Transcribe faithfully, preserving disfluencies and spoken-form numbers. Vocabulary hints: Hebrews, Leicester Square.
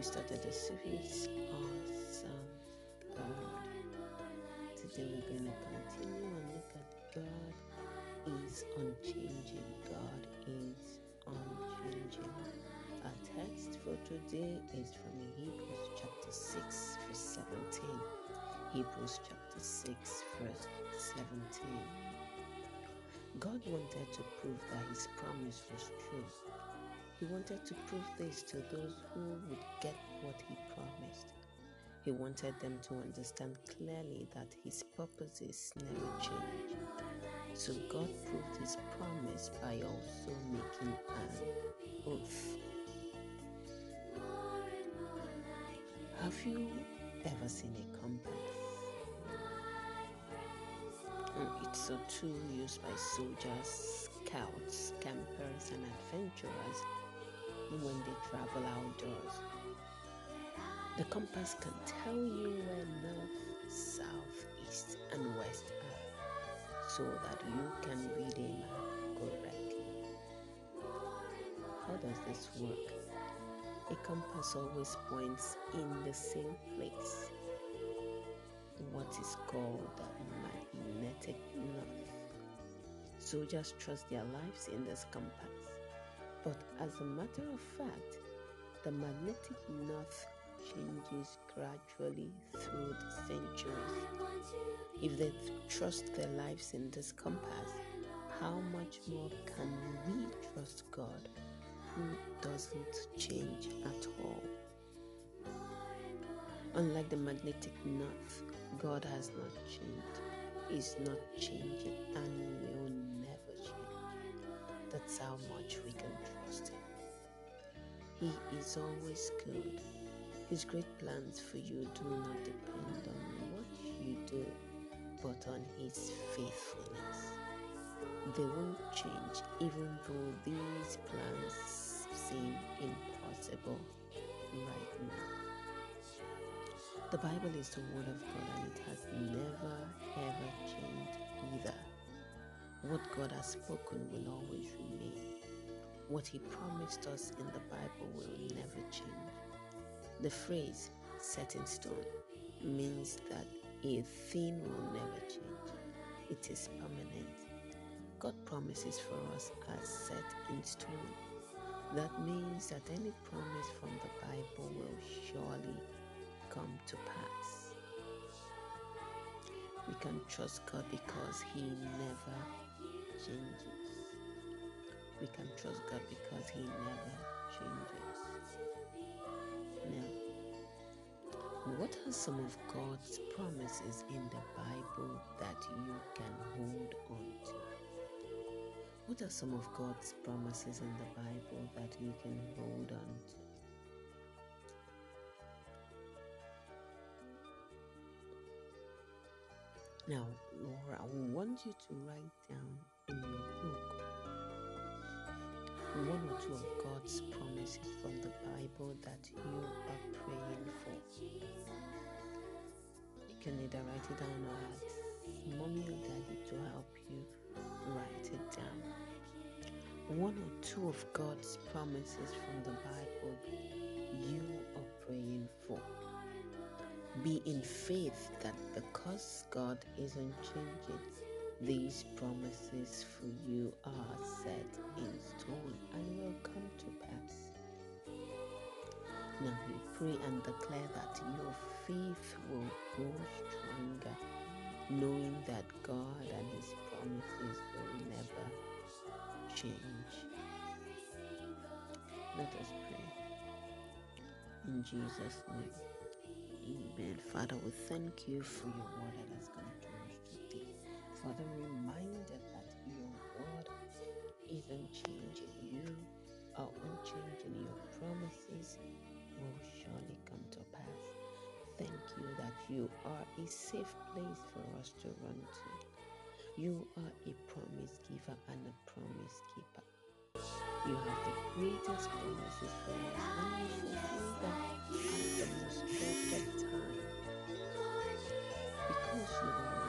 we started the series on um, God. Today we're going to continue and look at God is unchanging. God is unchanging. Our text for today is from Hebrews chapter six, verse seventeen. Hebrews chapter six, verse seventeen. God wanted to prove that His promise was true. He wanted to prove this to those who would get what He promised. He wanted them to understand clearly that His purposes never change. So God proved His promise by also making an oath. Have you ever seen a compass? It's a tool used by soldiers, scouts, campers, and adventurers when they travel outdoors. The compass can tell you where north, south, east, and west are, so that you can read a map correctly. How does this work? A compass always points in the same place, what is called the magnetic north. Soldiers trust their lives in this compass, but as a matter of fact, the magnetic north changes gradually through the centuries. If they trust their lives in this compass, how much more can we trust God, who doesn't change at all? Unlike the magnetic north, God has not changed, is not changing, and will never change. That's how much we can trust Him. He is always good. His great plans for you do not depend on what you do, but on His faithfulness. They won't change, even though these plans seem impossible right now. The Bible is the Word of God, and it has never ever changed either. What God has spoken will always remain. What He promised us in the Bible will never change. The phrase set in stone means that a thing will never change. It is permanent. God's promises for us are set in stone. That means that any promise from the Bible will surely come to pass. We can trust God because He never changes. We can trust God because He never changes. Now, what are some of God's promises in the Bible that you can hold on to? What are some of God's promises in the Bible that you can hold on to? Now, Laura, I want you to write down in your book one or two of God's promises from the Bible that you are praying for. You can either write it down or ask mommy or daddy to help you write it down. One or two of God's promises from the Bible you are praying for. Be in faith that because God isn't changing, these promises for you are set in stone and will come to pass. Now you pray and declare that your faith will grow stronger, knowing that God and His promises will never change. Let us pray. In Jesus' name. Amen. Father, we thank You for Your word that has come to us today. For the reminder that Your word isn't changing. You are unchanging. Your promises will surely come to pass. Thank You that You are a safe place for us to run to. You are a promise giver and a promise keeper. You have the greatest promises for us, and You fulfill them at the most perfect time. Because You are